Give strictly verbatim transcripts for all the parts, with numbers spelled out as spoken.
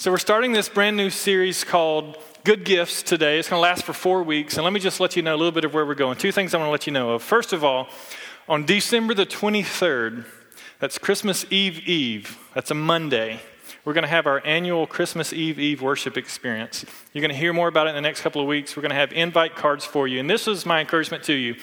So we're starting this brand new series called Good Gifts today. It's going to last for four weeks. And let me just let you know a little bit of where we're going. Two things I want to let you know of. First of all, on December the twenty-third, that's Christmas Eve Eve. That's a Monday. We're going to have our annual Christmas Eve Eve worship experience. You're going to hear more about it in the next couple of weeks. We're going to have invite cards for you. And this is my encouragement to you.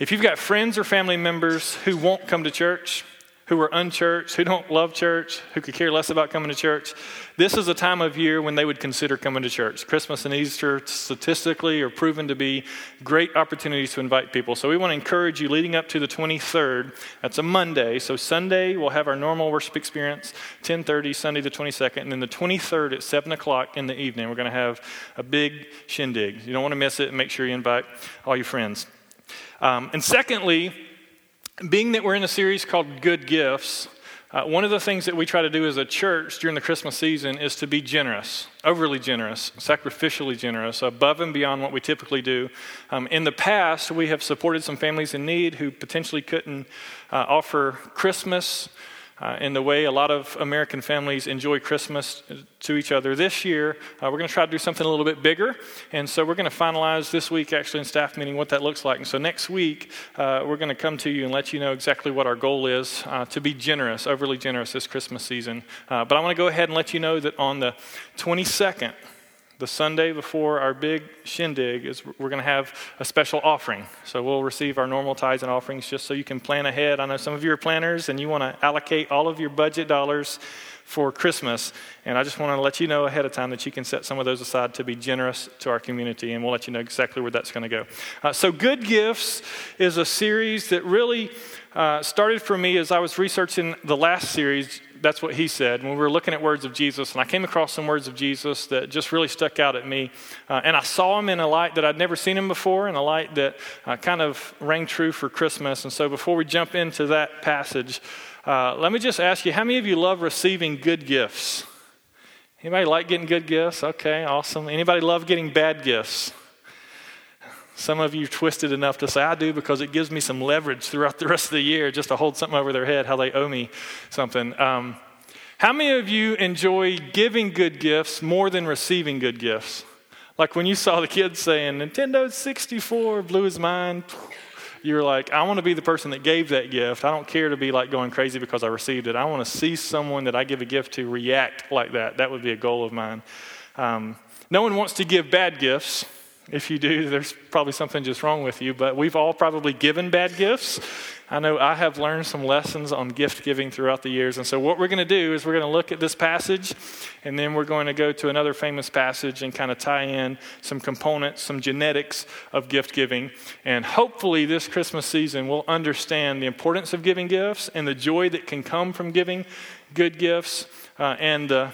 If you've got friends or family members who won't come to church, who are unchurched, who don't love church, who could care less about coming to church, this is a time of year when they would consider coming to church. Christmas and Easter statistically are proven to be great opportunities to invite people. So we want to encourage you leading up to the twenty-third. That's a Monday. So Sunday, we'll have our normal worship experience, ten thirty, Sunday the twenty-second. And then the twenty-third at seven o'clock in the evening, we're going to have a big shindig. You don't want to miss it. Make sure you invite all your friends. Um, and secondly, being that we're in a series called Good Gifts, uh, one of the things that we try to do as a church during the Christmas season is to be generous, overly generous, sacrificially generous, above and beyond what we typically do. Um, in the past, we have supported some families in need who potentially couldn't uh, offer Christmas uh, in the way a lot of American families enjoy Christmas to each other. This year, uh, we're going to try to do something a little bit bigger, and so we're going to finalize this week actually in staff meeting what that looks like. And so next week, uh, we're going to come to you and let you know exactly what our goal is uh, to be generous, overly generous this Christmas season. Uh, but I want to go ahead and let you know that on the twenty-second, the Sunday before our big shindig, is we're going to have a special offering. So we'll receive our normal tithes and offerings just so you can plan ahead. I know some of you are planners and you want to allocate all of your budget dollars for Christmas. And I just want to let you know ahead of time that you can set some of those aside to be generous to our community. And we'll let you know exactly where that's going to go. Uh, so Good Gifts is a series that really uh, started for me as I was researching the last series. That's what he said when we were looking at words of Jesus, and I came across some words of Jesus that just really stuck out at me, uh, and I saw him in a light that I'd never seen him before, in a light that uh, kind of rang true for Christmas. And so before we jump into that passage, uh, let me just ask you, how many of you love receiving good gifts? Anybody like getting good gifts? Okay, awesome. Anybody love getting bad gifts? Some of you are twisted enough to say, I do, because it gives me some leverage throughout the rest of the year just to hold something over their head, how they owe me something. Um, how many of you enjoy giving good gifts more than receiving good gifts? Like when you saw the kids saying, Nintendo sixty-four blew his mind. You were like, I want to be the person that gave that gift. I don't care to be like going crazy because I received it. I want to see someone that I give a gift to react like that. That would be a goal of mine. Um, no one wants to give bad gifts. If you do, there's probably something just wrong with you, but we've all probably given bad gifts. I know I have learned some lessons on gift giving throughout the years, and so what we're going to do is we're going to look at this passage, and then we're going to go to another famous passage and kind of tie in some components, some genetics of gift giving, and hopefully this Christmas season we'll understand the importance of giving gifts and the joy that can come from giving good gifts, uh, and uh,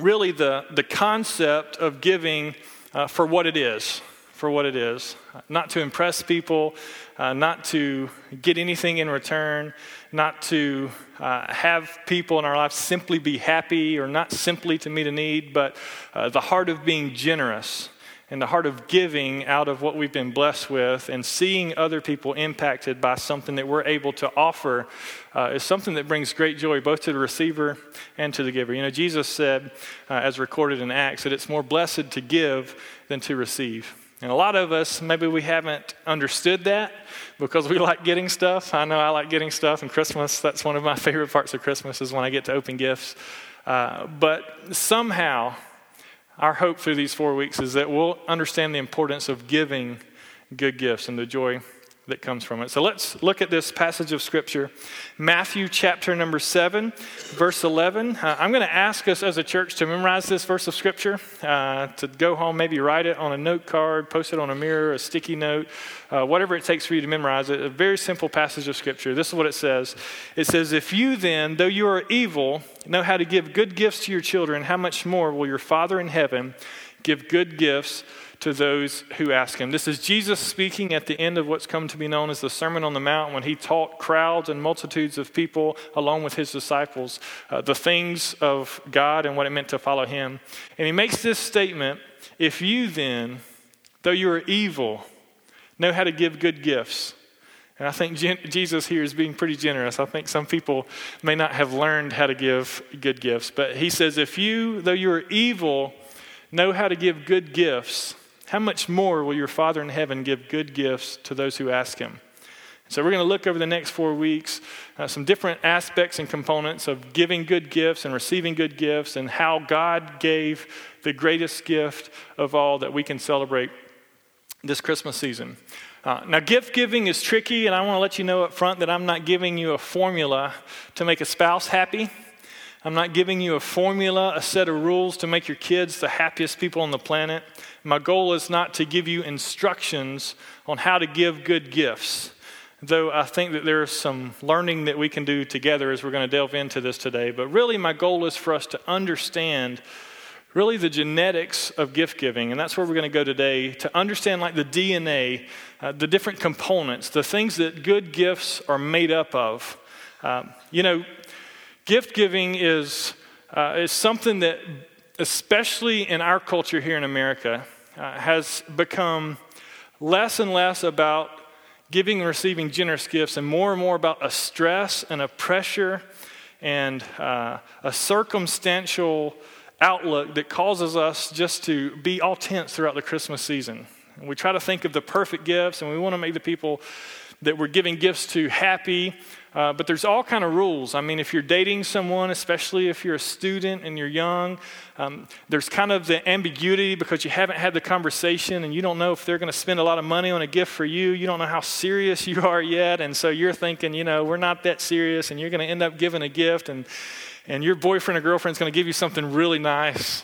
really the, the concept of giving Uh, for what it is, for what it is. Not to impress people, uh, not to get anything in return, not to uh, have people in our lives simply be happy, or not simply to meet a need, but uh, the heart of being generous and the heart of giving out of what we've been blessed with, and seeing other people impacted by something that we're able to offer uh, is something that brings great joy both to the receiver and to the giver. You know, Jesus said, uh, as recorded in Acts, that it's more blessed to give than to receive. And a lot of us, maybe we haven't understood that because we like getting stuff. I know I like getting stuff, and Christmas, that's one of my favorite parts of Christmas is when I get to open gifts. Uh, but somehow, our hope through these four weeks is that we'll understand the importance of giving good gifts and the joy that comes from it. So let's look at this passage of Scripture, Matthew chapter number seven, verse eleven. Uh, I'm going to ask us as a church to memorize this verse of Scripture, uh, to go home, maybe write it on a note card, post it on a mirror, a sticky note, uh, whatever it takes for you to memorize it. A very simple passage of Scripture. This is what it says. It says, "If you then, though you are evil, know how to give good gifts to your children, how much more will your Father in heaven give good gifts to those who ask him?" This is Jesus speaking at the end of what's come to be known as the Sermon on the Mount, when he taught crowds and multitudes of people along with his disciples uh, the things of God and what it meant to follow him. And he makes this statement, "If you then, though you are evil, know how to give good gifts." And I think gen- Jesus here is being pretty generous. I think some people may not have learned how to give good gifts. But he says, if you, though you are evil, know how to give good gifts, how much more will your Father in heaven give good gifts to those who ask him? So we're going to look over the next four weeks uh, some different aspects and components of giving good gifts and receiving good gifts, and how God gave the greatest gift of all that we can celebrate this Christmas season. Uh, now, gift giving is tricky, and I want to let you know up front that I'm not giving you a formula to make a spouse happy. I'm not giving you a formula, a set of rules to make your kids the happiest people on the planet. My goal is not to give you instructions on how to give good gifts, though I think that there's some learning that we can do together as we're going to delve into this today. But really, my goal is for us to understand really the genetics of gift giving, and that's where we're going to go today, to understand like the D N A, uh, the different components, the things that good gifts are made up of. Um, you know, gift giving is uh, is something that, especially in our culture here in America, uh, has become less and less about giving and receiving generous gifts, and more and more about a stress and a pressure and uh, a circumstantial outlook that causes us just to be all tense throughout the Christmas season. And we try to think of the perfect gifts, and we want to make the people that we're giving gifts to happy, uh, but there's all kind of rules. I mean, if you're dating someone, especially if you're a student and you're young, um, there's kind of the ambiguity because you haven't had the conversation, and you don't know if they're going to spend a lot of money on a gift for you. You don't know how serious you are yet, and so you're thinking, you know, we're not that serious, and you're going to end up giving a gift, and and your boyfriend or girlfriend's going to give you something really nice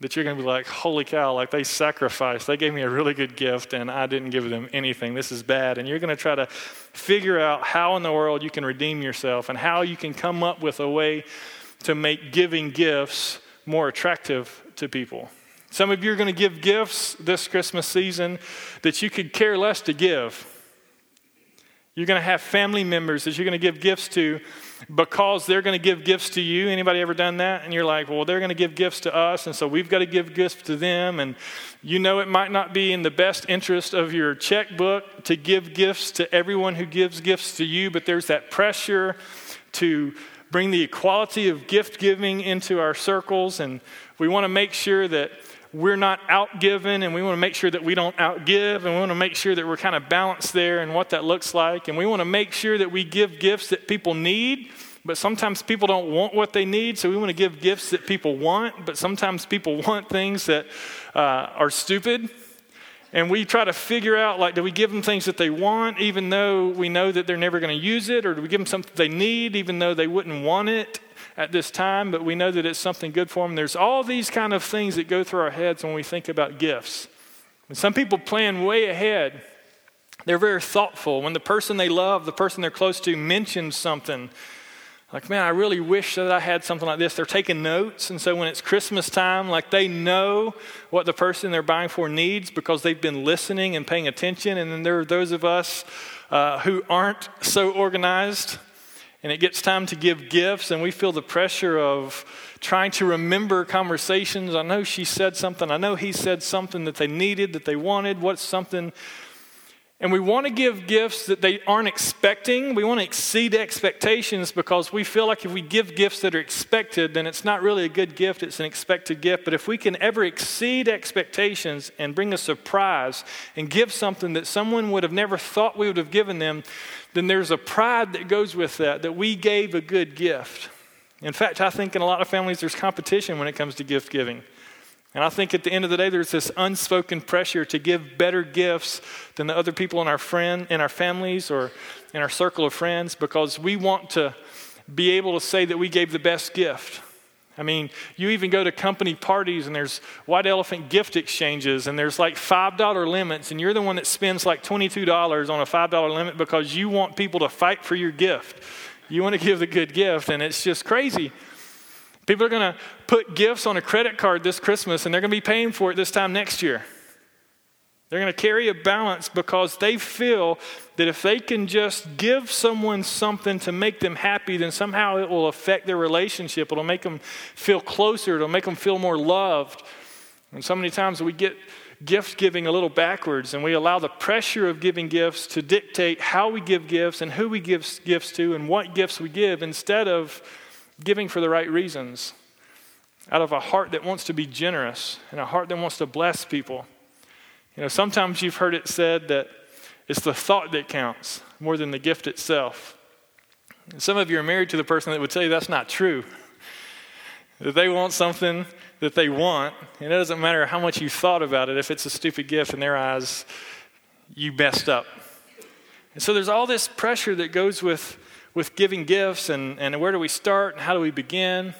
that you're going to be like, holy cow, like they sacrificed. They gave me a really good gift, and I didn't give them anything. This is bad. And you're going to try to figure out how in the world you can redeem yourself and how you can come up with a way to make giving gifts more attractive to people. Some of you are going to give gifts this Christmas season that you could care less to give. You're going to have family members that you're going to give gifts to because they're going to give gifts to you. Anybody ever done that? And you're like, well, they're going to give gifts to us, and so we've got to give gifts to them. And you know it might not be in the best interest of your checkbook to give gifts to everyone who gives gifts to you, but there's that pressure to bring the equality of gift giving into our circles, and we want to make sure that we're not outgiven, and we want to make sure that we don't outgive, and we want to make sure that we're kind of balanced there and what that looks like. And we want to make sure that we give gifts that people need, but sometimes people don't want what they need, so we want to give gifts that people want, but sometimes people want things that uh, are stupid. And we try to figure out, like, do we give them things that they want even though we know that they're never going to use it, or do we give them something they need even though they wouldn't want it at this time, but we know that it's something good for them? There's all these kind of things that go through our heads when we think about gifts. And some people plan way ahead. They're very thoughtful. When the person they love, the person they're close to, mentions something, like, man, I really wish that I had something like this. They're taking notes, and so when it's Christmas time, like, they know what the person they're buying for needs because they've been listening and paying attention. And then there are those of us uh, who aren't so organized, and it gets time to give gifts, and we feel the pressure of trying to remember conversations. I know she said something. I know he said something that they needed, that they wanted. What's something? And we want to give gifts that they aren't expecting. We want to exceed expectations because we feel like if we give gifts that are expected, then it's not really a good gift. It's an expected gift. But if we can ever exceed expectations and bring a surprise and give something that someone would have never thought we would have given them, then there's a pride that goes with that, that we gave a good gift. In fact, I think in a lot of families there's competition when it comes to gift giving. And I think at the end of the day there's this unspoken pressure to give better gifts than the other people in our friend, in our families or in our circle of friends, because we want to be able to say that we gave the best gift. I mean, you even go to company parties and there's white elephant gift exchanges and there's like five dollar limits, and you're the one that spends like twenty-two dollars on a five dollar limit because you want people to fight for your gift. You want to give the good gift, and it's just crazy. People are going to put gifts on a credit card this Christmas, and they're going to be paying for it this time next year. They're going to carry a balance because they feel that if they can just give someone something to make them happy, then somehow it will affect their relationship. It'll make them feel closer. It'll make them feel more loved. And so many times we get gift giving a little backwards, and we allow the pressure of giving gifts to dictate how we give gifts and who we give gifts to and what gifts we give, instead of giving for the right reasons, out of a heart that wants to be generous and a heart that wants to bless people. You know, sometimes you've heard it said that it's the thought that counts more than the gift itself. And some of you are married to the person that would tell you that's not true. That they want something that they want, and it doesn't matter how much you thought about it. If it's a stupid gift in their eyes, you messed up. And so there's all this pressure that goes with, with giving gifts, and, and where do we start, and how do we begin?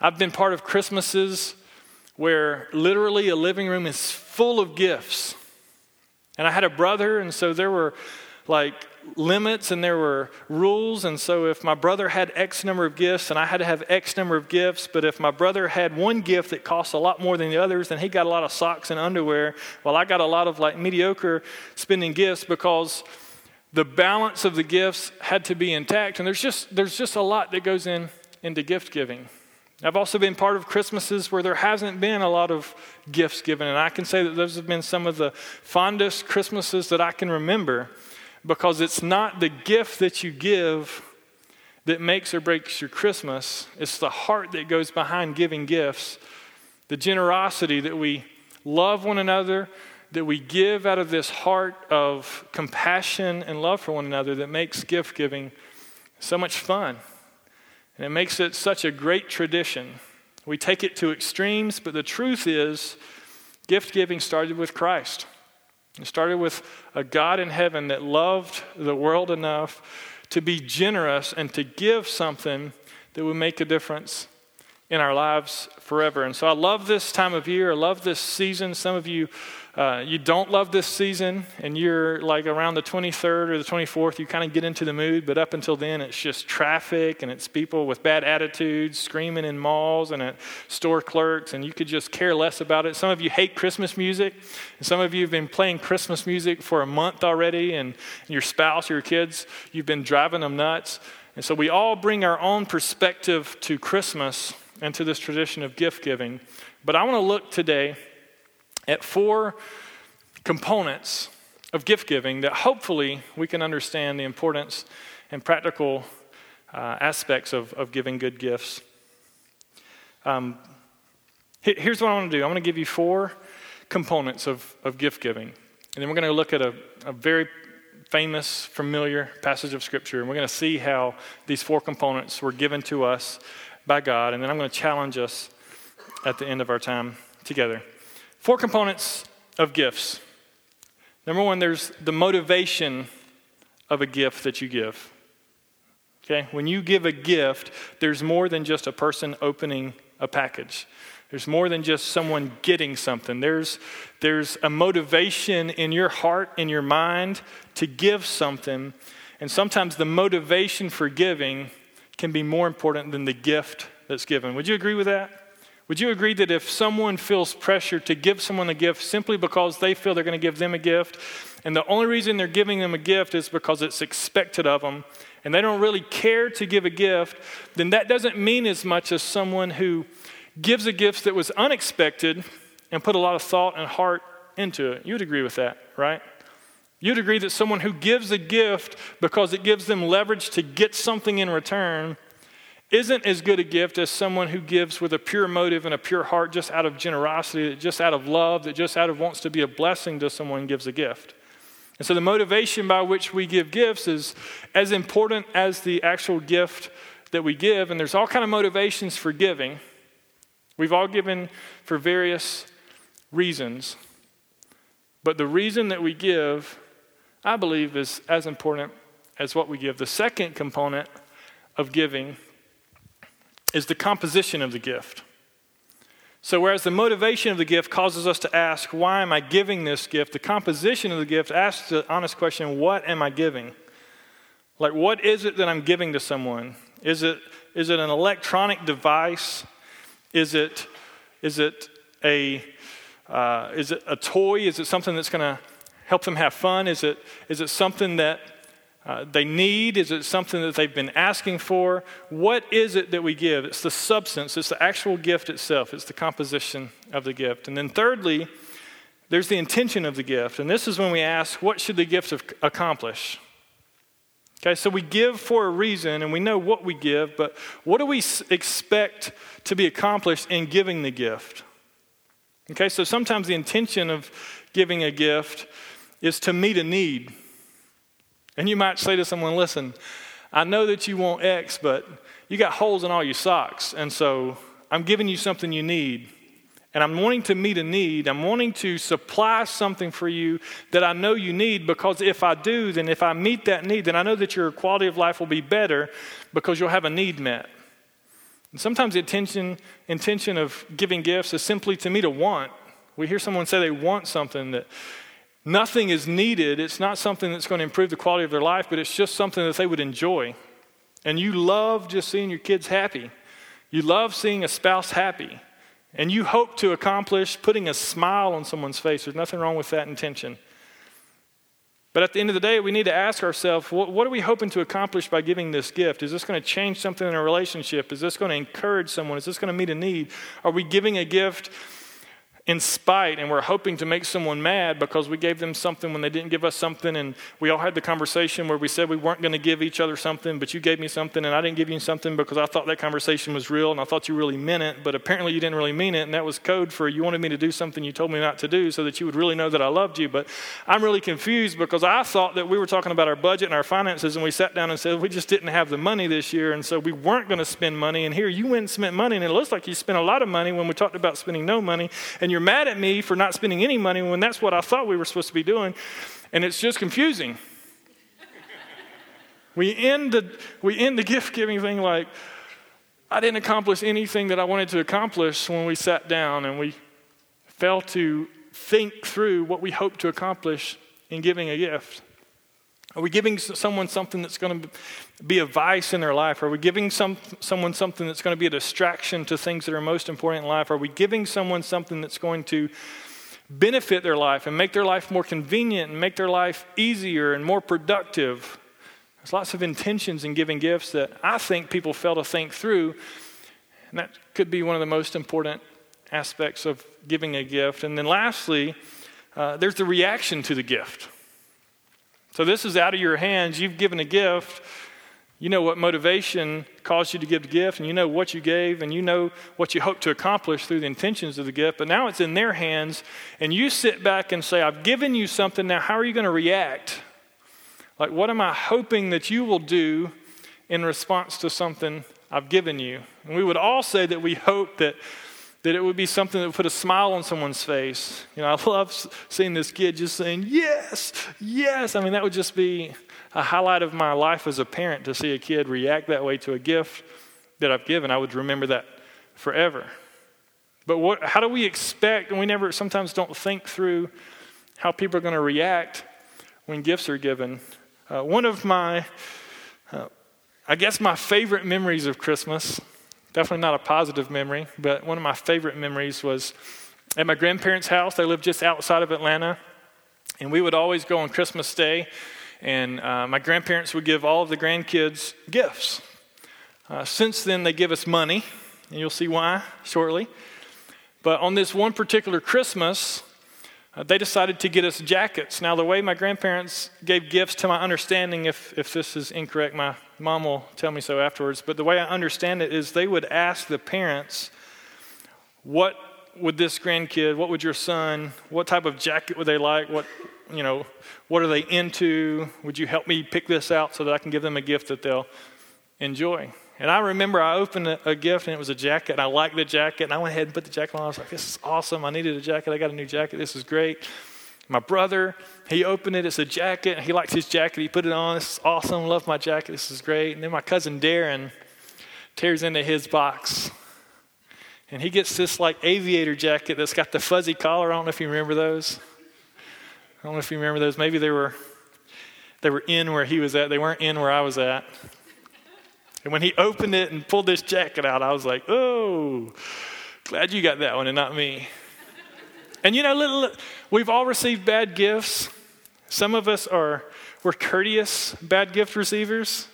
I've been part of Christmases where literally a living room is full of gifts. And I had a brother, and so there were like limits and there were rules. And so if my brother had X number of gifts, and I had to have X number of gifts, but if my brother had one gift that cost a lot more than the others, then he got a lot of socks and underwear, while I got a lot of like mediocre spending gifts, because the balance of the gifts had to be intact. And there's just there's just a lot that goes in into gift giving. I've also been part of Christmases where there hasn't been a lot of gifts given, and I can say that those have been some of the fondest Christmases that I can remember, because it's not the gift that you give that makes or breaks your Christmas. It's the heart that goes behind giving gifts, the generosity that we love one another, that we give out of this heart of compassion and love for one another, that makes gift giving so much fun. And it makes it such a great tradition. We take it to extremes, but the truth is, gift giving started with Christ. It started with a God in heaven that loved the world enough to be generous and to give something that would make a difference in our lives forever. And so I love this time of year. I love this season. Some of you, uh, you don't love this season, and you're like around the twenty-third or the twenty-fourth, you kind of get into the mood, but up until then, it's just traffic, and it's people with bad attitudes screaming in malls and at store clerks, and you could just care less about it. Some of you hate Christmas music, and some of you have been playing Christmas music for a month already, and your spouse or your kids, you've been driving them nuts. And so we all bring our own perspective to Christmas and to this tradition of gift giving. But I want to look today at four components of gift giving that hopefully we can understand the importance and practical uh, aspects of, of giving good gifts. Um, here's what I want to do. I want to give you four components of, of gift giving. And then we're going to look at a, a very famous, familiar passage of Scripture. And we're going to see how these four components were given to us by God, and then I'm going to challenge us at the end of our time together. Four components of gifts. Number one, there's the motivation of a gift that you give. Okay? When you give a gift, there's more than just a person opening a package. There's more than just someone getting something. There's, there's a motivation in your heart, in your mind, to give something, and sometimes the motivation for giving can be more important than the gift that's given. Would you agree with that? Would you agree that if someone feels pressure to give someone a gift simply because they feel they're going to give them a gift, and the only reason they're giving them a gift is because it's expected of them, and they don't really care to give a gift, then that doesn't mean as much as someone who gives a gift that was unexpected and put a lot of thought and heart into it? You'd agree with that, right? You'd agree that someone who gives a gift because it gives them leverage to get something in return isn't as good a gift as someone who gives with a pure motive and a pure heart, just out of generosity, just out of love, that just out of wants to be a blessing to someone, gives a gift. And so the motivation by which we give gifts is as important as the actual gift that we give. And there's all kinds of motivations for giving. We've all given for various reasons. But the reason that we give, I believe, is as important as what we give. The second component of giving is the composition of the gift. So whereas the motivation of the gift causes us to ask, why am I giving this gift? The composition of the gift asks the honest question, what am I giving? Like, what is it that I'm giving to someone? Is it is it an electronic device? Is it is it a uh, is it a toy? Is it something that's going to help them have fun? Is it is it something that uh, they need? Is it something that they've been asking for? What is it that we give? It's the substance. It's the actual gift itself. It's the composition of the gift. And then thirdly, There's the intention of the gift. And this is when we ask, what should the gift accomplish? Okay, so we give for a reason, and we know what we give, but what do we expect to be accomplished in giving the gift? Okay, so sometimes the intention of giving a gift is to meet a need. And you might say to someone, listen, I know that you want X, but you got holes in all your socks, and so I'm giving you something you need. And I'm wanting to meet a need. I'm wanting to supply something for you that I know you need, because if I do, then if I meet that need, then I know that your quality of life will be better because you'll have a need met. And sometimes the intention, intention of giving gifts is simply to meet a want. We hear someone say they want something, that nothing is needed. It's not something that's going to improve the quality of their life, but it's just something that they would enjoy. And you love just seeing your kids happy. You love seeing a spouse happy. And you hope to accomplish putting a smile on someone's face. There's nothing wrong with that intention. But at the end of the day, we need to ask ourselves, what, what are we hoping to accomplish by giving this gift? Is this going to change something in a relationship? Is this going to encourage someone? Is this going to meet a need? Are we giving a gift in spite, and we're hoping to make someone mad because we gave them something when they didn't give us something, and we all had the conversation where we said we weren't going to give each other something, but you gave me something and I didn't give you something because I thought that conversation was real and I thought you really meant it, but apparently you didn't really mean it, and that was code for you wanted me to do something you told me not to do so that you would really know that I loved you. But I'm really confused because I thought that we were talking about our budget and our finances, and we sat down and said we just didn't have the money this year, and so we weren't going to spend money, and here you went and spent money, and it looks like you spent a lot of money when we talked about spending no money, and you're mad at me for not spending any money when that's what I thought we were supposed to be doing, and it's just confusing. we end the we end the gift giving thing like, I didn't accomplish anything that I wanted to accomplish when we sat down and we failed to think through what we hope to accomplish in giving a gift. Are we giving someone something that's going to be a vice in their life? Are we giving some, someone something that's going to be a distraction to things that are most important in life? Are we giving someone something that's going to benefit their life and make their life more convenient and make their life easier and more productive? There's lots of intentions in giving gifts that I think people fail to think through, and that could be one of the most important aspects of giving a gift. And then lastly, uh, there's the reaction to the gift. So this is out of your hands. You've given a gift. You know what motivation caused you to give the gift, and you know what you gave, and you know what you hope to accomplish through the intentions of the gift. But now it's in their hands, and you sit back and say, I've given you something. Now how are you going to react? Like, what am I hoping that you will do in response to something I've given you? And we would all say that we hope that that it would be something that would put a smile on someone's face. You know, I love seeing this kid just saying, yes, yes. I mean, that would just be a highlight of my life as a parent, to see a kid react that way to a gift that I've given. I would remember that forever. But what, how do we expect, and we never sometimes don't think through how people are going to react when gifts are given. Uh, one of my, uh, I guess my favorite memories of Christmas, definitely not a positive memory, but one of my favorite memories was at my grandparents' house. They lived just outside of Atlanta, and we would always go on Christmas Day, and uh, my grandparents would give all of the grandkids gifts. Uh, since then, they give us money, and you'll see why shortly. But on this one particular Christmas, uh, they decided to get us jackets. Now, the way my grandparents gave gifts, to my understanding, if if this is incorrect, my Mom will tell me so afterwards, but the way I understand it is they would ask the parents, what would this grandkid, what would your son, what type of jacket would they like, what, you know, what are they into, would you help me pick this out so that I can give them a gift that they'll enjoy? And I remember I opened a, a gift, and it was a jacket, and I liked the jacket, and I went ahead and put the jacket on. I was like, this is awesome, I needed a jacket, I got a new jacket, this is great. My brother, he opened it, it's a jacket, he liked his jacket, he put it on, this is awesome, love my jacket, this is great. And then my cousin Darren tears into his box, and he gets this like aviator jacket that's got the fuzzy collar. I don't know if you remember those. I don't know if you remember those, maybe they were they were in where he was at, they weren't in where I was at. And when he opened it and pulled this jacket out, I was like, oh, glad you got that one and not me. And you know, little, little, we've all received bad gifts. Some of us are, we're courteous bad gift receivers.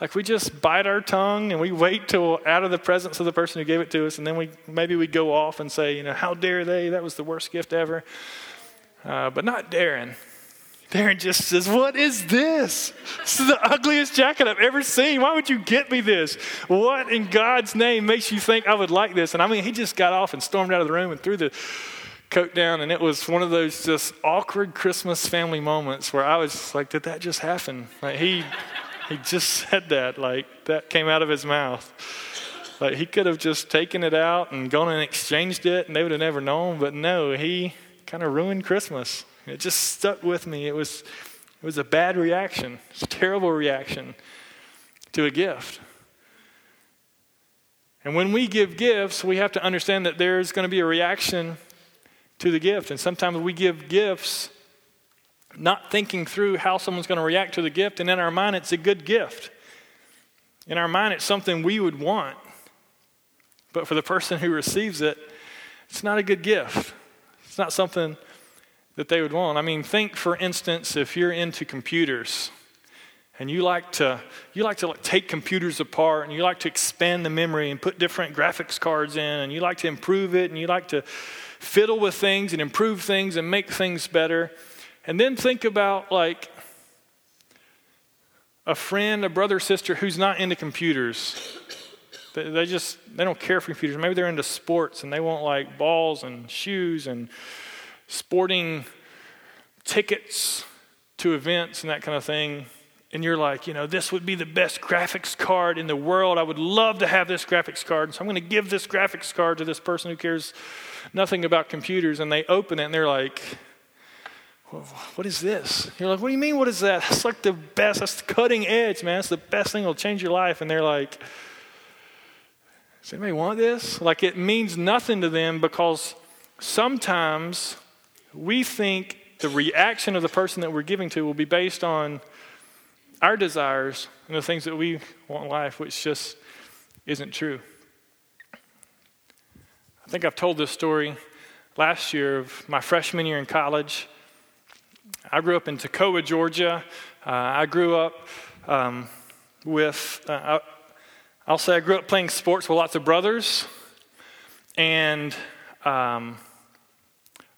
Like, we just bite our tongue and we wait till out of the presence of the person who gave it to us, and then we maybe we go off and say, you know, how dare they? That was the worst gift ever. uh, but not Darren. Darren just says, what is this? This is the ugliest jacket I've ever seen. Why would you get me this? What in God's name makes you think I would like this? And I mean, he just got off and stormed out of the room and threw the coat down. And it was one of those just awkward Christmas family moments where I was just like, did that just happen? Like he, he just said that, like that came out of his mouth. Like he could have just taken it out and gone and exchanged it and they would have never known. But no, he kind of ruined Christmas. It just stuck with me. It was it was a bad reaction. It's a terrible reaction to a gift. And when we give gifts, we have to understand that there's going to be a reaction to the gift. And sometimes we give gifts not thinking through how someone's going to react to the gift. And in our mind, it's a good gift. In our mind, it's something we would want. But for the person who receives it, it's not a good gift. It's not something that they would want. I mean, think for instance, if you're into computers and you like to you like to like, take computers apart and you like to expand the memory and put different graphics cards in and you like to improve it and you like to fiddle with things and improve things and make things better. And then think about like a friend, a brother, sister who's not into computers. They, they just they don't care for computers. Maybe they're into sports and they want like balls and shoes and sporting tickets to events and that kind of thing. And you're like, you know, this would be the best graphics card in the world. I would love to have this graphics card. So I'm going to give this graphics card to this person who cares nothing about computers. And they open it and they're like, well, what is this? You're like, what do you mean? What is that? It's like the best. That's the cutting edge, man. It's the best thing. It'll change your life. And they're like, does anybody want this? Like it means nothing to them because sometimes we think the reaction of the person that we're giving to will be based on our desires and the things that we want in life, which just isn't true. I think I've told this story last year of my freshman year in college. I grew up in Toccoa, Georgia. Uh, I grew up um, with, uh, I'll say I grew up playing sports with lots of brothers. And um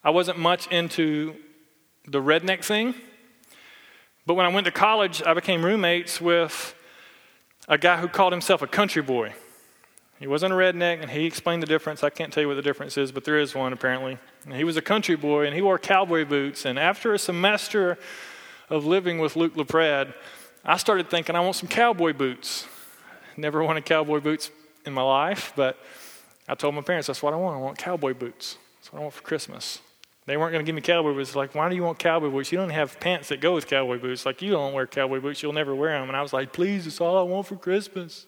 I wasn't much into the redneck thing, but when I went to college, I became roommates with a guy who called himself a country boy. He wasn't a redneck, and he explained the difference. I can't tell you what the difference is, but there is one, apparently. And he was a country boy, and he wore cowboy boots, and after a semester of living with Luke LaPrade, I started thinking, I want some cowboy boots. Never wanted cowboy boots in my life, but I told my parents, that's what I want. I want cowboy boots. That's what I want for Christmas. They weren't going to give me cowboy boots. Like, why do you want cowboy boots? You don't have pants that go with cowboy boots. Like, you don't wear cowboy boots. You'll never wear them. And I was like, please, it's all I want for Christmas.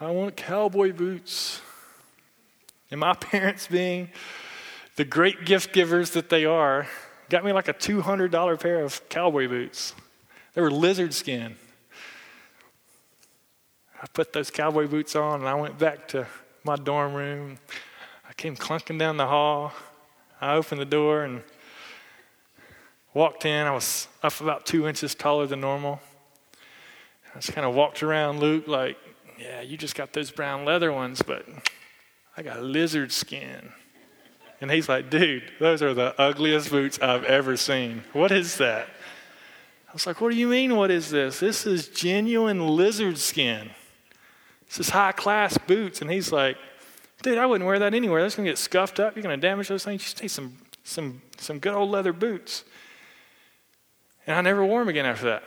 I want cowboy boots. And my parents, being the great gift givers that they are, got me like a two hundred dollars pair of cowboy boots. They were lizard skin. I put those cowboy boots on, and I went back to my dorm room. I came clunking down the hall. I opened the door and walked in. I was up about two inches taller than normal. I just kind of walked around Luke like, yeah, you just got those brown leather ones, but I got lizard skin. And he's like, dude, those are the ugliest boots I've ever seen. What is that? I was like, what do you mean, what is this? This is genuine lizard skin. This is high-class boots. And he's like, dude, I wouldn't wear that anywhere. That's going to get scuffed up. You're going to damage those things. You just need some, some, some good old leather boots. And I never wore them again after that.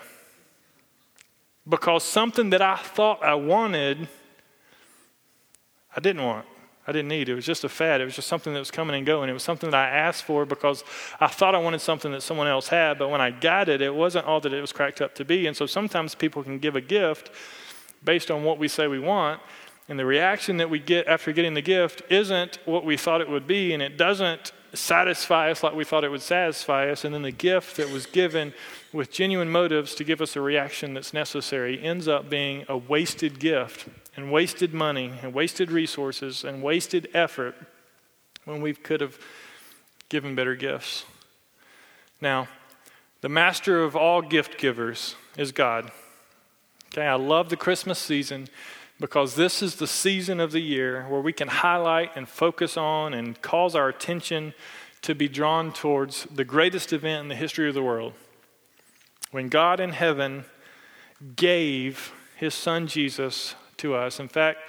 Because something that I thought I wanted, I didn't want. I didn't need. It was just a fad. It was just something that was coming and going. It was something that I asked for because I thought I wanted something that someone else had. But when I got it, it wasn't all that it was cracked up to be. And so sometimes people can give a gift based on what we say we want. And the reaction that we get after getting the gift isn't what we thought it would be, and it doesn't satisfy us like we thought it would satisfy us. And then the gift that was given with genuine motives to give us a reaction that's necessary ends up being a wasted gift and wasted money and wasted resources and wasted effort when we could have given better gifts. Now, the master of all gift givers is God. Okay, I love the Christmas season, because this is the season of the year where we can highlight and focus on and cause our attention to be drawn towards the greatest event in the history of the world. When God in heaven gave his son Jesus to us. In fact,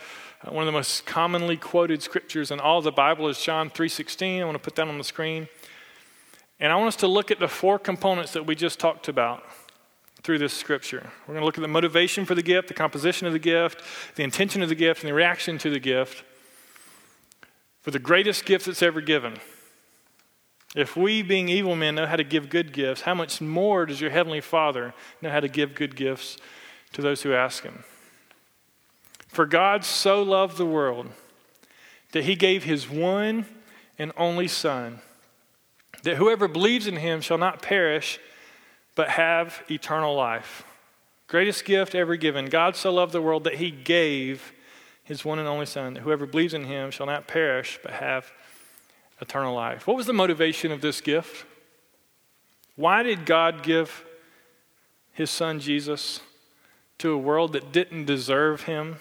one of the most commonly quoted scriptures in all the Bible is John three sixteen. I want to put that on the screen. And I want us to look at the four components that we just talked about through this scripture. We're going to look at the motivation for the gift, the composition of the gift, the intention of the gift, and the reaction to the gift for the greatest gift that's ever given. If we, being evil men, know how to give good gifts, how much more does your heavenly Father know how to give good gifts to those who ask him? For God so loved the world that he gave his one and only Son, that whoever believes in him shall not perish, but have eternal life. Greatest gift ever given. God so loved the world that he gave his one and only Son, that whoever believes in him shall not perish, but have eternal life. What was the motivation of this gift? Why did God give his Son Jesus to a world that didn't deserve him?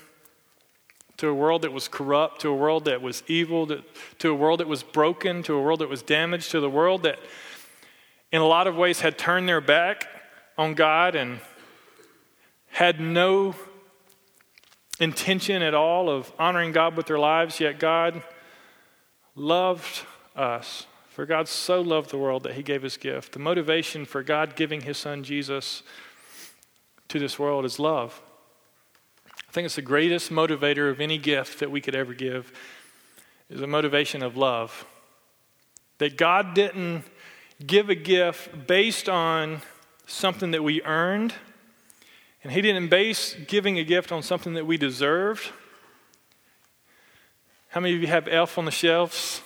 To a world that was corrupt, to a world that was evil, to, to a world that was broken, to a world that was damaged, to the world that in a lot of ways had turned their back on God and had no intention at all of honoring God with their lives, yet God loved us. For God so loved the world that he gave his gift. The motivation for God giving his son Jesus to this world is love. I think it's the greatest motivator of any gift that we could ever give is a motivation of love. That God didn't give a gift based on something that we earned, and he didn't base giving a gift on something that we deserved. How many of you have Elf on the Shelves?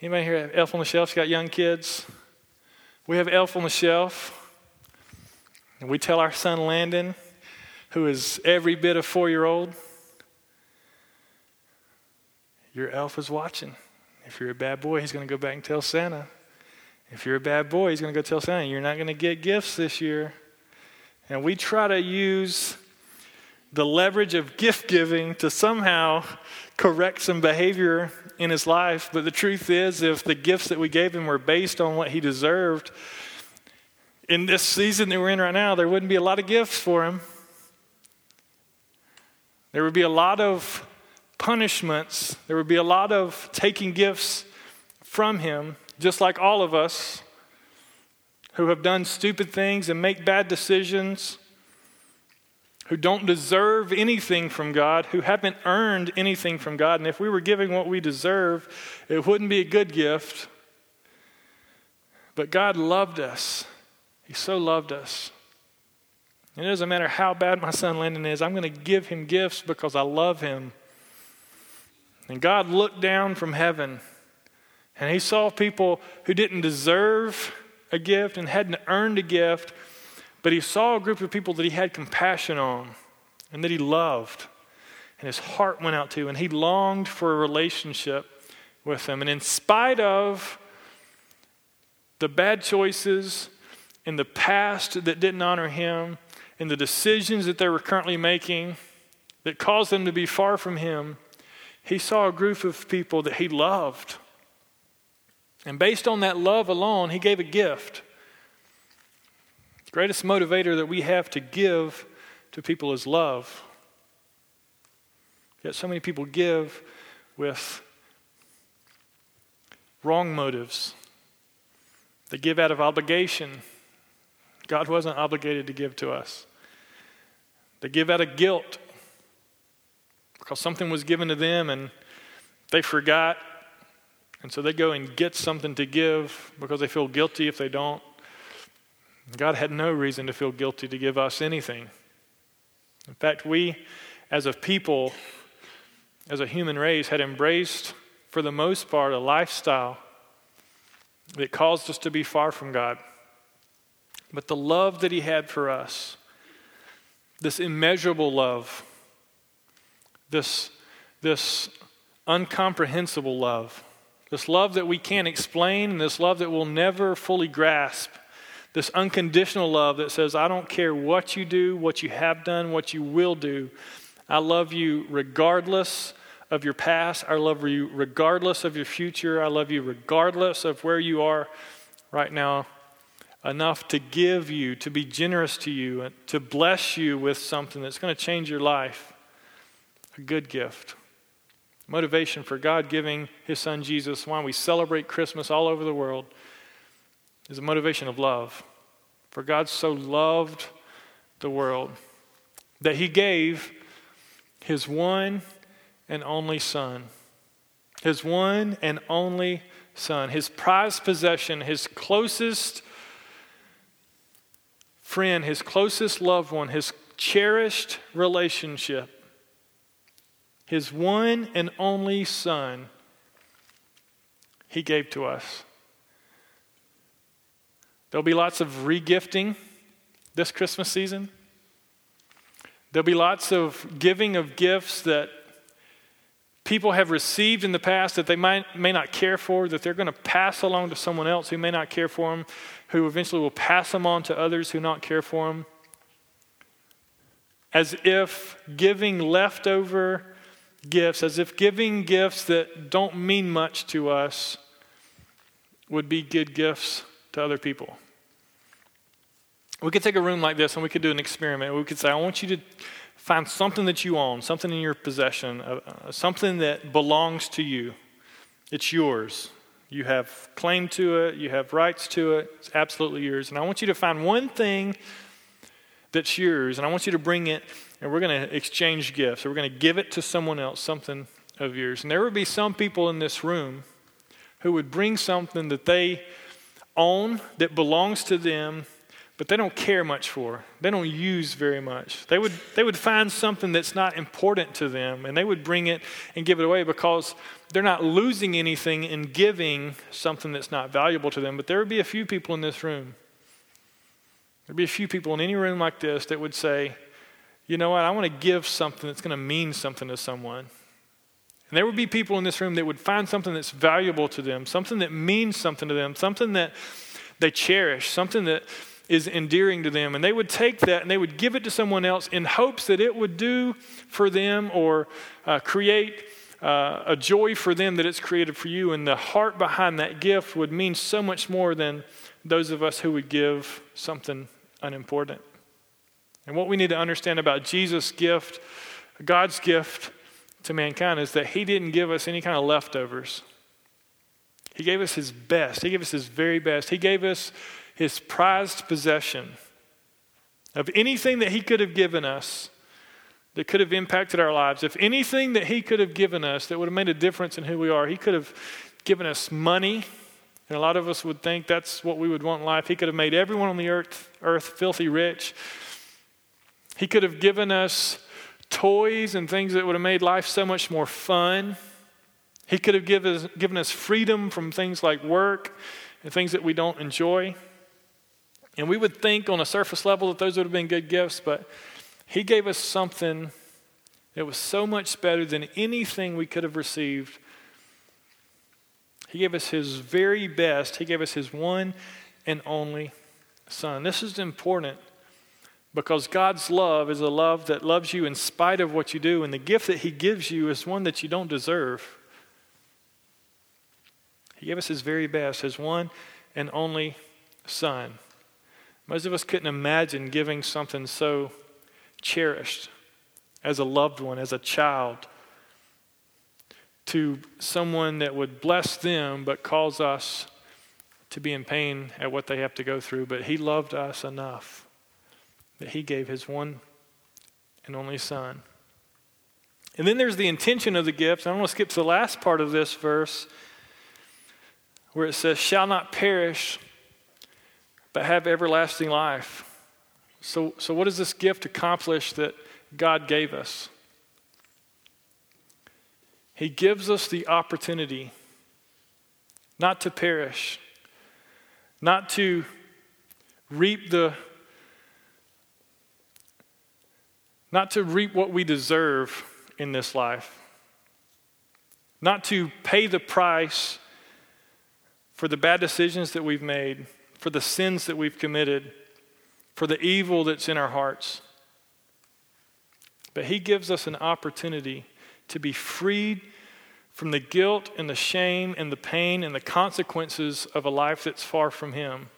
Anybody here have Elf on the Shelves? You got young kids? We have Elf on the Shelf, and we tell our son Landon, who is every bit a four-year-old, your elf is watching. If you're a bad boy, he's going to go back and tell Santa. If you're a bad boy, he's going to go tell Santa, you're not going to get gifts this year. And we try to use the leverage of gift giving to somehow correct some behavior in his life. But the truth is, if the gifts that we gave him were based on what he deserved, in this season that we're in right now, there wouldn't be a lot of gifts for him. There would be a lot of punishments. There would be a lot of taking gifts from him, just like all of us who have done stupid things and make bad decisions, who don't deserve anything from God, who haven't earned anything from God. And if we were giving what we deserve, it wouldn't be a good gift. But God loved us. He so loved us. It doesn't matter how bad my son Landon is, I'm going to give him gifts because I love him. And God looked down from heaven and he saw people who didn't deserve a gift and hadn't earned a gift, but he saw a group of people that he had compassion on and that he loved and his heart went out to, and he longed for a relationship with them. And in spite of the bad choices in the past that didn't honor him, and the decisions that they were currently making that caused them to be far from him, he saw a group of people that he loved. And based on that love alone, he gave a gift. The greatest motivator that we have to give to people is love. Yet so many people give with wrong motives. They give out of obligation. God wasn't obligated to give to us. They give out of guilt because something was given to them and they forgot. And so they go and get something to give because they feel guilty if they don't. God had no reason to feel guilty to give us anything. In fact, we as a people, as a human race, had embraced for the most part a lifestyle that caused us to be far from God. But the love that he had for us, this immeasurable love, this, this incomprehensible love, this love that we can't explain, this love that we'll never fully grasp, this unconditional love that says, I don't care what you do, what you have done, what you will do. I love you regardless of your past. I love you regardless of your future. I love you regardless of where you are right now. Enough to give you, to be generous to you, and to bless you with something that's going to change your life. A good gift. Motivation for God giving his son Jesus, why we celebrate Christmas all over the world, is a motivation of love. For God so loved the world that he gave his one and only son. His one and only son. His prized possession, his closest friend, his closest loved one, his cherished relationship, his one and only son, he gave to us. There'll be lots of re-gifting this Christmas season. There'll be lots of giving of gifts that people have received in the past that they might, may not care for, that they're going to pass along to someone else who may not care for them, who eventually will pass them on to others who not care for them. As if giving leftover gifts, as if giving gifts that don't mean much to us would be good gifts to other people. We could take a room like this and we could do an experiment. We could say, I want you to find something that you own, something in your possession, uh, something that belongs to you. It's yours. You have claim to it. You have rights to it. It's absolutely yours. And I want you to find one thing that's yours, and I want you to bring it, and we're going to exchange gifts. So we're going to give it to someone else, something of yours. And there would be some people in this room who would bring something that they own, that belongs to them, but they don't care much for. They don't use very much. They would they would find something that's not important to them, and they would bring it and give it away because they're not losing anything in giving something that's not valuable to them. But there would be a few people in this room. There'd be a few people in any room like this that would say, you know what, I want to give something that's going to mean something to someone. And there would be people in this room that would find something that's valuable to them, something that means something to them, something that they cherish, something that is endearing to them. And they would take that and they would give it to someone else in hopes that it would do for them or uh, create uh, a joy for them that it's created for you. And the heart behind that gift would mean so much more than those of us who would give something unimportant. And what we need to understand about Jesus' gift, God's gift to mankind, is that he didn't give us any kind of leftovers. He gave us his best. He gave us his very best. He gave us his prized possession. Of anything that he could have given us that could have impacted our lives, if anything that he could have given us that would have made a difference in who we are, he could have given us money. And a lot of us would think that's what we would want in life. He could have made everyone on the earth, earth filthy rich. He could have given us toys and things that would have made life so much more fun. He could have give us, given us freedom from things like work and things that we don't enjoy. And we would think on a surface level that those would have been good gifts, but he gave us something that was so much better than anything we could have received. He gave us his very best. He gave us his one and only son. This is important because God's love is a love that loves you in spite of what you do. And the gift that he gives you is one that you don't deserve. He gave us his very best, his one and only son. Most of us couldn't imagine giving something so cherished as a loved one, as a child, to someone that would bless them but cause us to be in pain at what they have to go through. But he loved us enough that he gave his one and only son. And then there's the intention of the gift. I'm going to skip to the last part of this verse where it says, shall not perish but have everlasting life. So, so what does this gift accomplish that God gave us? He gives us the opportunity not to perish, not to reap the, not to reap what we deserve in this life, not to pay the price for the bad decisions that we've made, for the sins that we've committed, for the evil that's in our hearts. But he gives us an opportunity to be freed from the guilt and the shame and the pain and the consequences of a life that's far from him,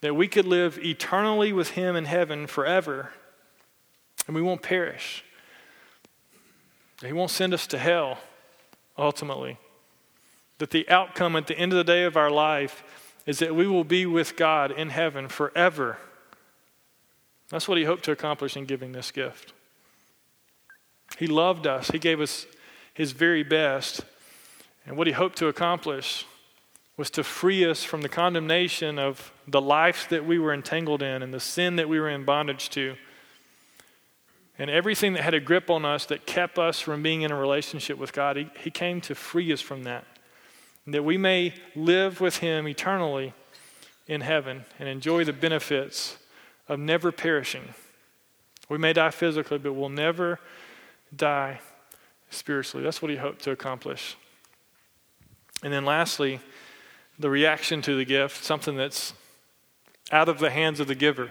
that we could live eternally with him in heaven forever, and we won't perish. He won't send us to hell, ultimately. That the outcome at the end of the day of our life is that we will be with God in heaven forever. That's what he hoped to accomplish in giving this gift. He loved us. He gave us his very best. And what he hoped to accomplish was to free us from the condemnation of the life that we were entangled in and the sin that we were in bondage to, and everything that had a grip on us that kept us from being in a relationship with God. He, he came to free us from that, that we may live with him eternally in heaven and enjoy the benefits of never perishing. We may die physically, but we'll never die spiritually. That's what he hoped to accomplish. And then lastly, the reaction to the gift, something that's out of the hands of the giver.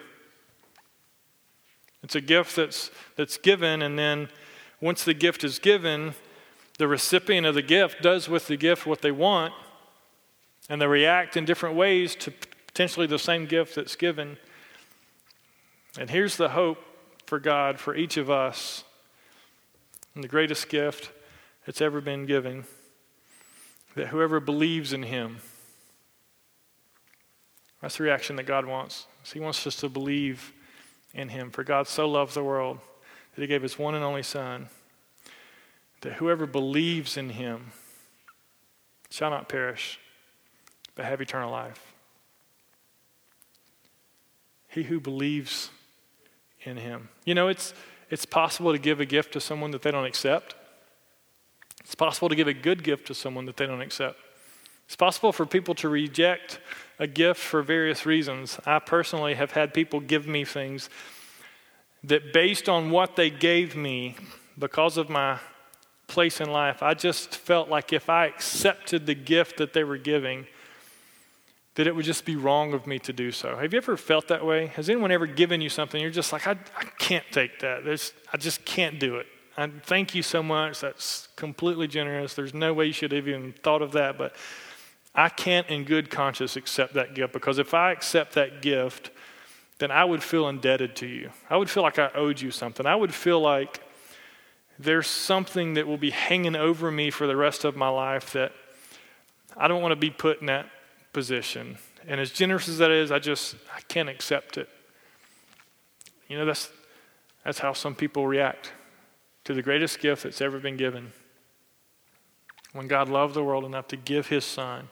It's a gift that's that's given, and then once the gift is given, the recipient of the gift does with the gift what they want, and they react in different ways to potentially the same gift that's given. And here's the hope for God for each of us, and the greatest gift that's ever been given, that whoever believes in him, that's the reaction that God wants. So he wants us to believe in him. For God so loved the world that he gave his one and only Son, that whoever believes in him shall not perish, but have eternal life. He who believes in him. You know, it's it's possible to give a gift to someone that they don't accept. It's possible to give a good gift to someone that they don't accept. It's possible for people to reject a gift for various reasons. I personally have had people give me things that, based on what they gave me, because of my place in life, I just felt like if I accepted the gift that they were giving, that it would just be wrong of me to do so. Have you ever felt that way? Has anyone ever given you something you're just like, I, I can't take that. There's, I just can't do it. I thank you so much. That's completely generous. There's no way you should have even thought of that, but I can't in good conscience accept that gift, because if I accept that gift, then I would feel indebted to you. I would feel like I owed you something. I would feel like there's something that will be hanging over me for the rest of my life that I don't want to be put in that position. And as generous as that is, I just, I can't accept it. You know, that's that's how some people react to the greatest gift that's ever been given. When God loved the world enough to give his Son,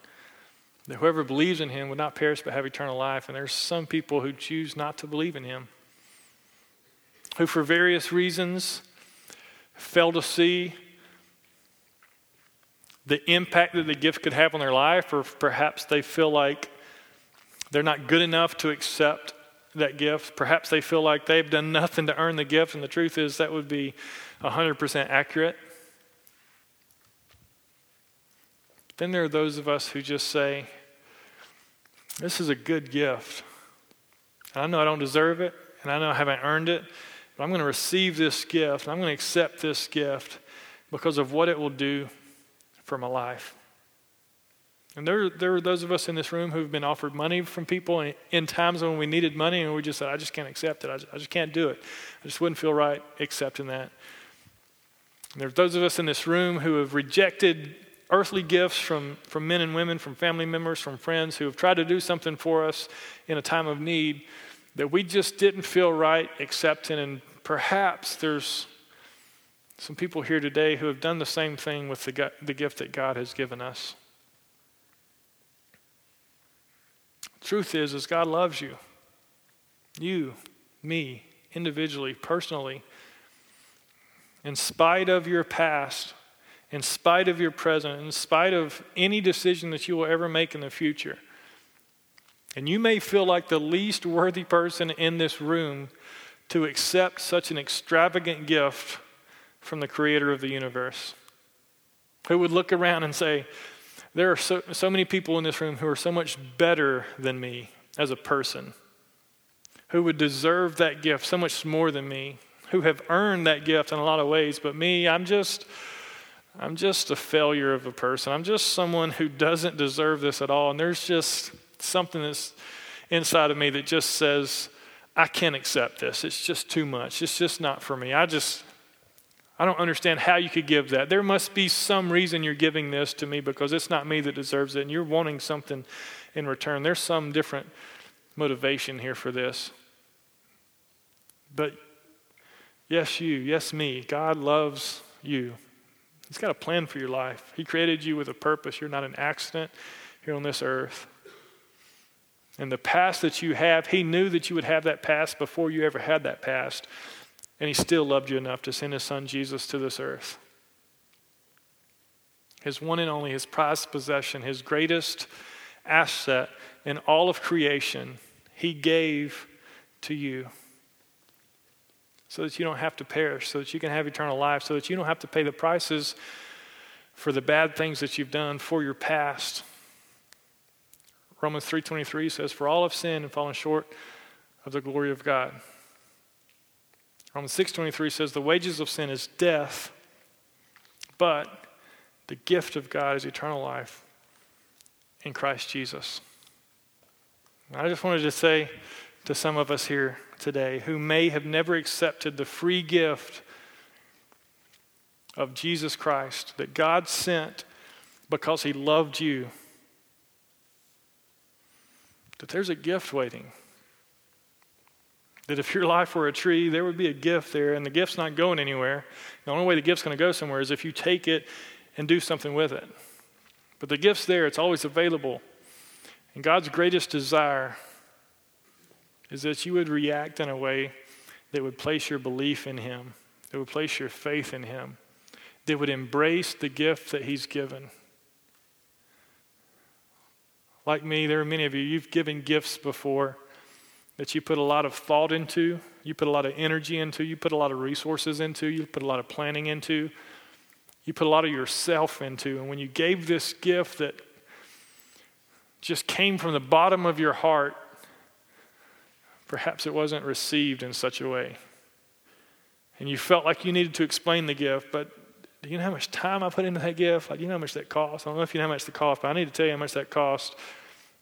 that whoever believes in him would not perish but have eternal life. And there's some people who choose not to believe in him, who for various reasons fail to see the impact that the gift could have on their life, or perhaps they feel like they're not good enough to accept that gift. Perhaps they feel like they've done nothing to earn the gift, and the truth is that would be one hundred percent accurate. Then there are those of us who just say, this is a good gift. I know I don't deserve it, and I know I haven't earned it, but I'm going to receive this gift, and I'm going to accept this gift because of what it will do for my life. And there, there are those of us in this room who've been offered money from people in, in times when we needed money, and we just said, I just can't accept it. I just, I just can't do it. I just wouldn't feel right accepting that. And there are those of us in this room who have rejected earthly gifts from, from men and women, from family members, from friends who have tried to do something for us in a time of need that we just didn't feel right accepting. And perhaps there's some people here today who have done the same thing with the, the gift that God has given us. The truth is, is God loves you. You, me, individually, personally. In spite of your past, in spite of your present, in spite of any decision that you will ever make in the future. And you may feel like the least worthy person in this room to accept such an extravagant gift from the Creator of the universe, who would look around and say, there are so, so many people in this room who are so much better than me as a person, who would deserve that gift so much more than me, who have earned that gift in a lot of ways, but me, I'm just... I'm just a failure of a person. I'm just someone who doesn't deserve this at all. And there's just something that's inside of me that just says, I can't accept this. It's just too much. It's just not for me. I just, I don't understand how you could give that. There must be some reason you're giving this to me because it's not me that deserves it. And you're wanting something in return. There's some different motivation here for this. But yes, you, yes, me. God loves you. He's got a plan for your life. He created you with a purpose. You're not an accident here on this earth. And the past that you have, he knew that you would have that past before you ever had that past. And he still loved you enough to send his son Jesus to this earth. His one and only, his prized possession, his greatest asset in all of creation, he gave to you. So that you don't have to perish, so that you can have eternal life, so that you don't have to pay the prices for the bad things that you've done for your past. Romans three twenty-three says, for all have sinned and fallen short of the glory of God. Romans six twenty-three says, the wages of sin is death, but the gift of God is eternal life in Christ Jesus. And I just wanted to say to some of us here today who may have never accepted the free gift of Jesus Christ that God sent because he loved you, that there's a gift waiting. That if your life were a tree, there would be a gift there, and the gift's not going anywhere. The only way the gift's going to go somewhere is if you take it and do something with it. But the gift's there. It's always available. And God's greatest desire is that you would react in a way that would place your belief in him, that would place your faith in him, that would embrace the gift that he's given. Like me, there are many of you, you've given gifts before that you put a lot of thought into, you put a lot of energy into, you put a lot of resources into, you put a lot of planning into, you put a lot of yourself into. And when you gave this gift that just came from the bottom of your heart, perhaps it wasn't received in such a way. And you felt like you needed to explain the gift, but do you know how much time I put into that gift? Like, do you know how much that cost? I don't know if you know how much it cost, but I need to tell you how much that cost.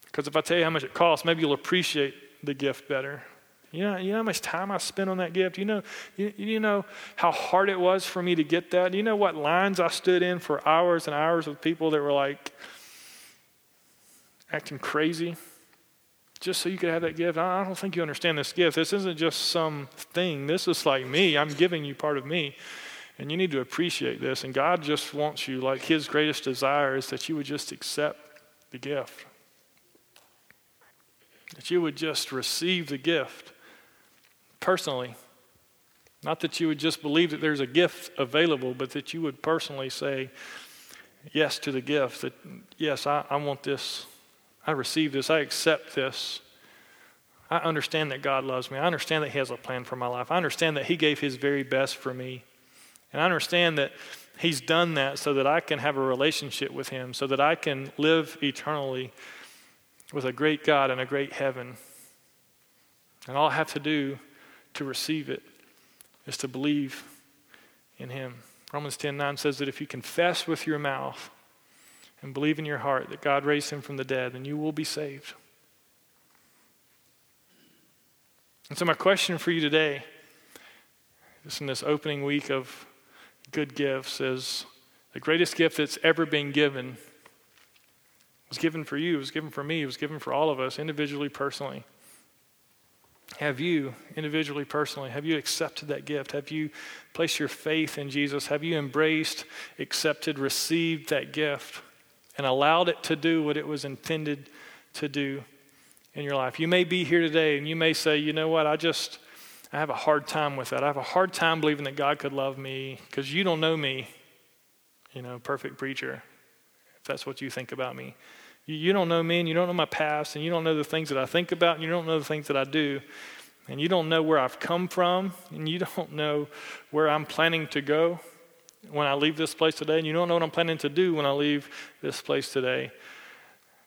Because if I tell you how much it costs, maybe you'll appreciate the gift better. You know, you know how much time I spent on that gift? You know, you, you know how hard it was for me to get that? Do you know what lines I stood in for hours and hours with people that were like acting crazy? Just so you could have that gift. I don't think you understand this gift. This isn't just some thing. This is like me. I'm giving you part of me. And you need to appreciate this. And God just wants you, like his greatest desire is that you would just accept the gift. That you would just receive the gift personally. Not that you would just believe that there's a gift available, but that you would personally say yes to the gift. That yes, I, I want this. I receive this. I accept this. I understand that God loves me. I understand that he has a plan for my life. I understand that he gave his very best for me. And I understand that he's done that so that I can have a relationship with him, so that I can live eternally with a great God and a great heaven. And all I have to do to receive it is to believe in him. Romans ten nine says that if you confess with your mouth and believe in your heart that God raised him from the dead, and you will be saved. And so my question for you today, just in this opening week of good gifts, is the greatest gift that's ever been given was given for you, was given for me, was given for all of us, individually, personally. Have you, individually, personally, have you accepted that gift? Have you placed your faith in Jesus? Have you embraced, accepted, received that gift? And allowed it to do what it was intended to do in your life. You may be here today and you may say, you know what, I just, I have a hard time with that. I have a hard time believing that God could love me because you don't know me, you know, perfect preacher, if that's what you think about me. You, you don't know me and you don't know my past and you don't know the things that I think about and you don't know the things that I do and you don't know where I've come from and you don't know where I'm planning to go when I leave this place today, and you don't know what I'm planning to do when I leave this place today.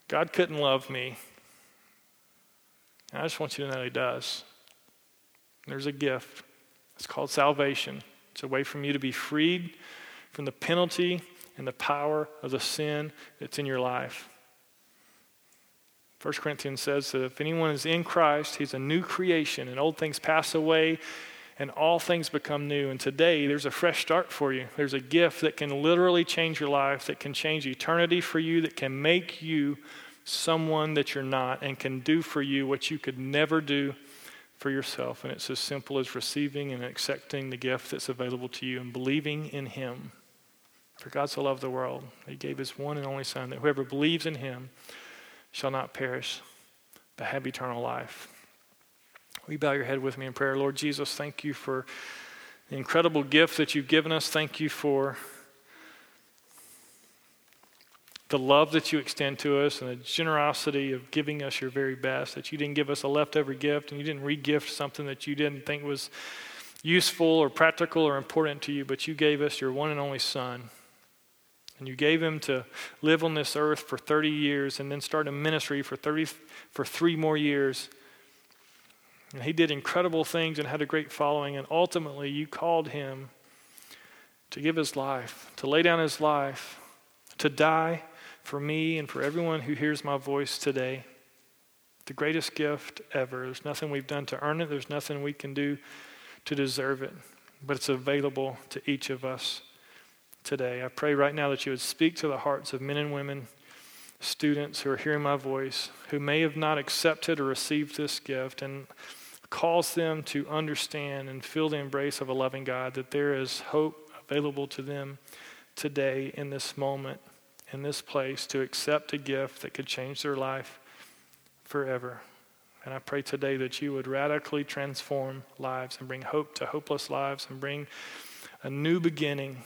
God couldn't love me. And I just want you to know he does. There's a gift. It's called salvation. It's a way for you to be freed from the penalty and the power of the sin that's in your life. First Corinthians says that if anyone is in Christ, he's a new creation, and old things pass away, and all things become new. And today, there's a fresh start for you. There's a gift that can literally change your life, that can change eternity for you, that can make you someone that you're not, and can do for you what you could never do for yourself. And it's as simple as receiving and accepting the gift that's available to you and believing in him. For God so loved the world, he gave his one and only Son, that whoever believes in him shall not perish, but have eternal life. Will you bow your head with me in prayer? Lord Jesus, thank you for the incredible gift that you've given us. Thank you for the love that you extend to us and the generosity of giving us your very best, that you didn't give us a leftover gift and you didn't re-gift something that you didn't think was useful or practical or important to you, but you gave us your one and only Son. And you gave him to live on this earth for thirty years and then start a ministry for thirty for three more years. And he did incredible things and had a great following. And ultimately, you called him to give his life, to lay down his life, to die for me and for everyone who hears my voice today. The greatest gift ever. There's nothing we've done to earn it. There's nothing we can do to deserve it. But it's available to each of us today. I pray right now that you would speak to the hearts of men and women, students who are hearing my voice, who may have not accepted or received this gift, and cause them to understand and feel the embrace of a loving God, that there is hope available to them today in this moment, in this place, to accept a gift that could change their life forever. And I pray today that you would radically transform lives and bring hope to hopeless lives and bring a new beginning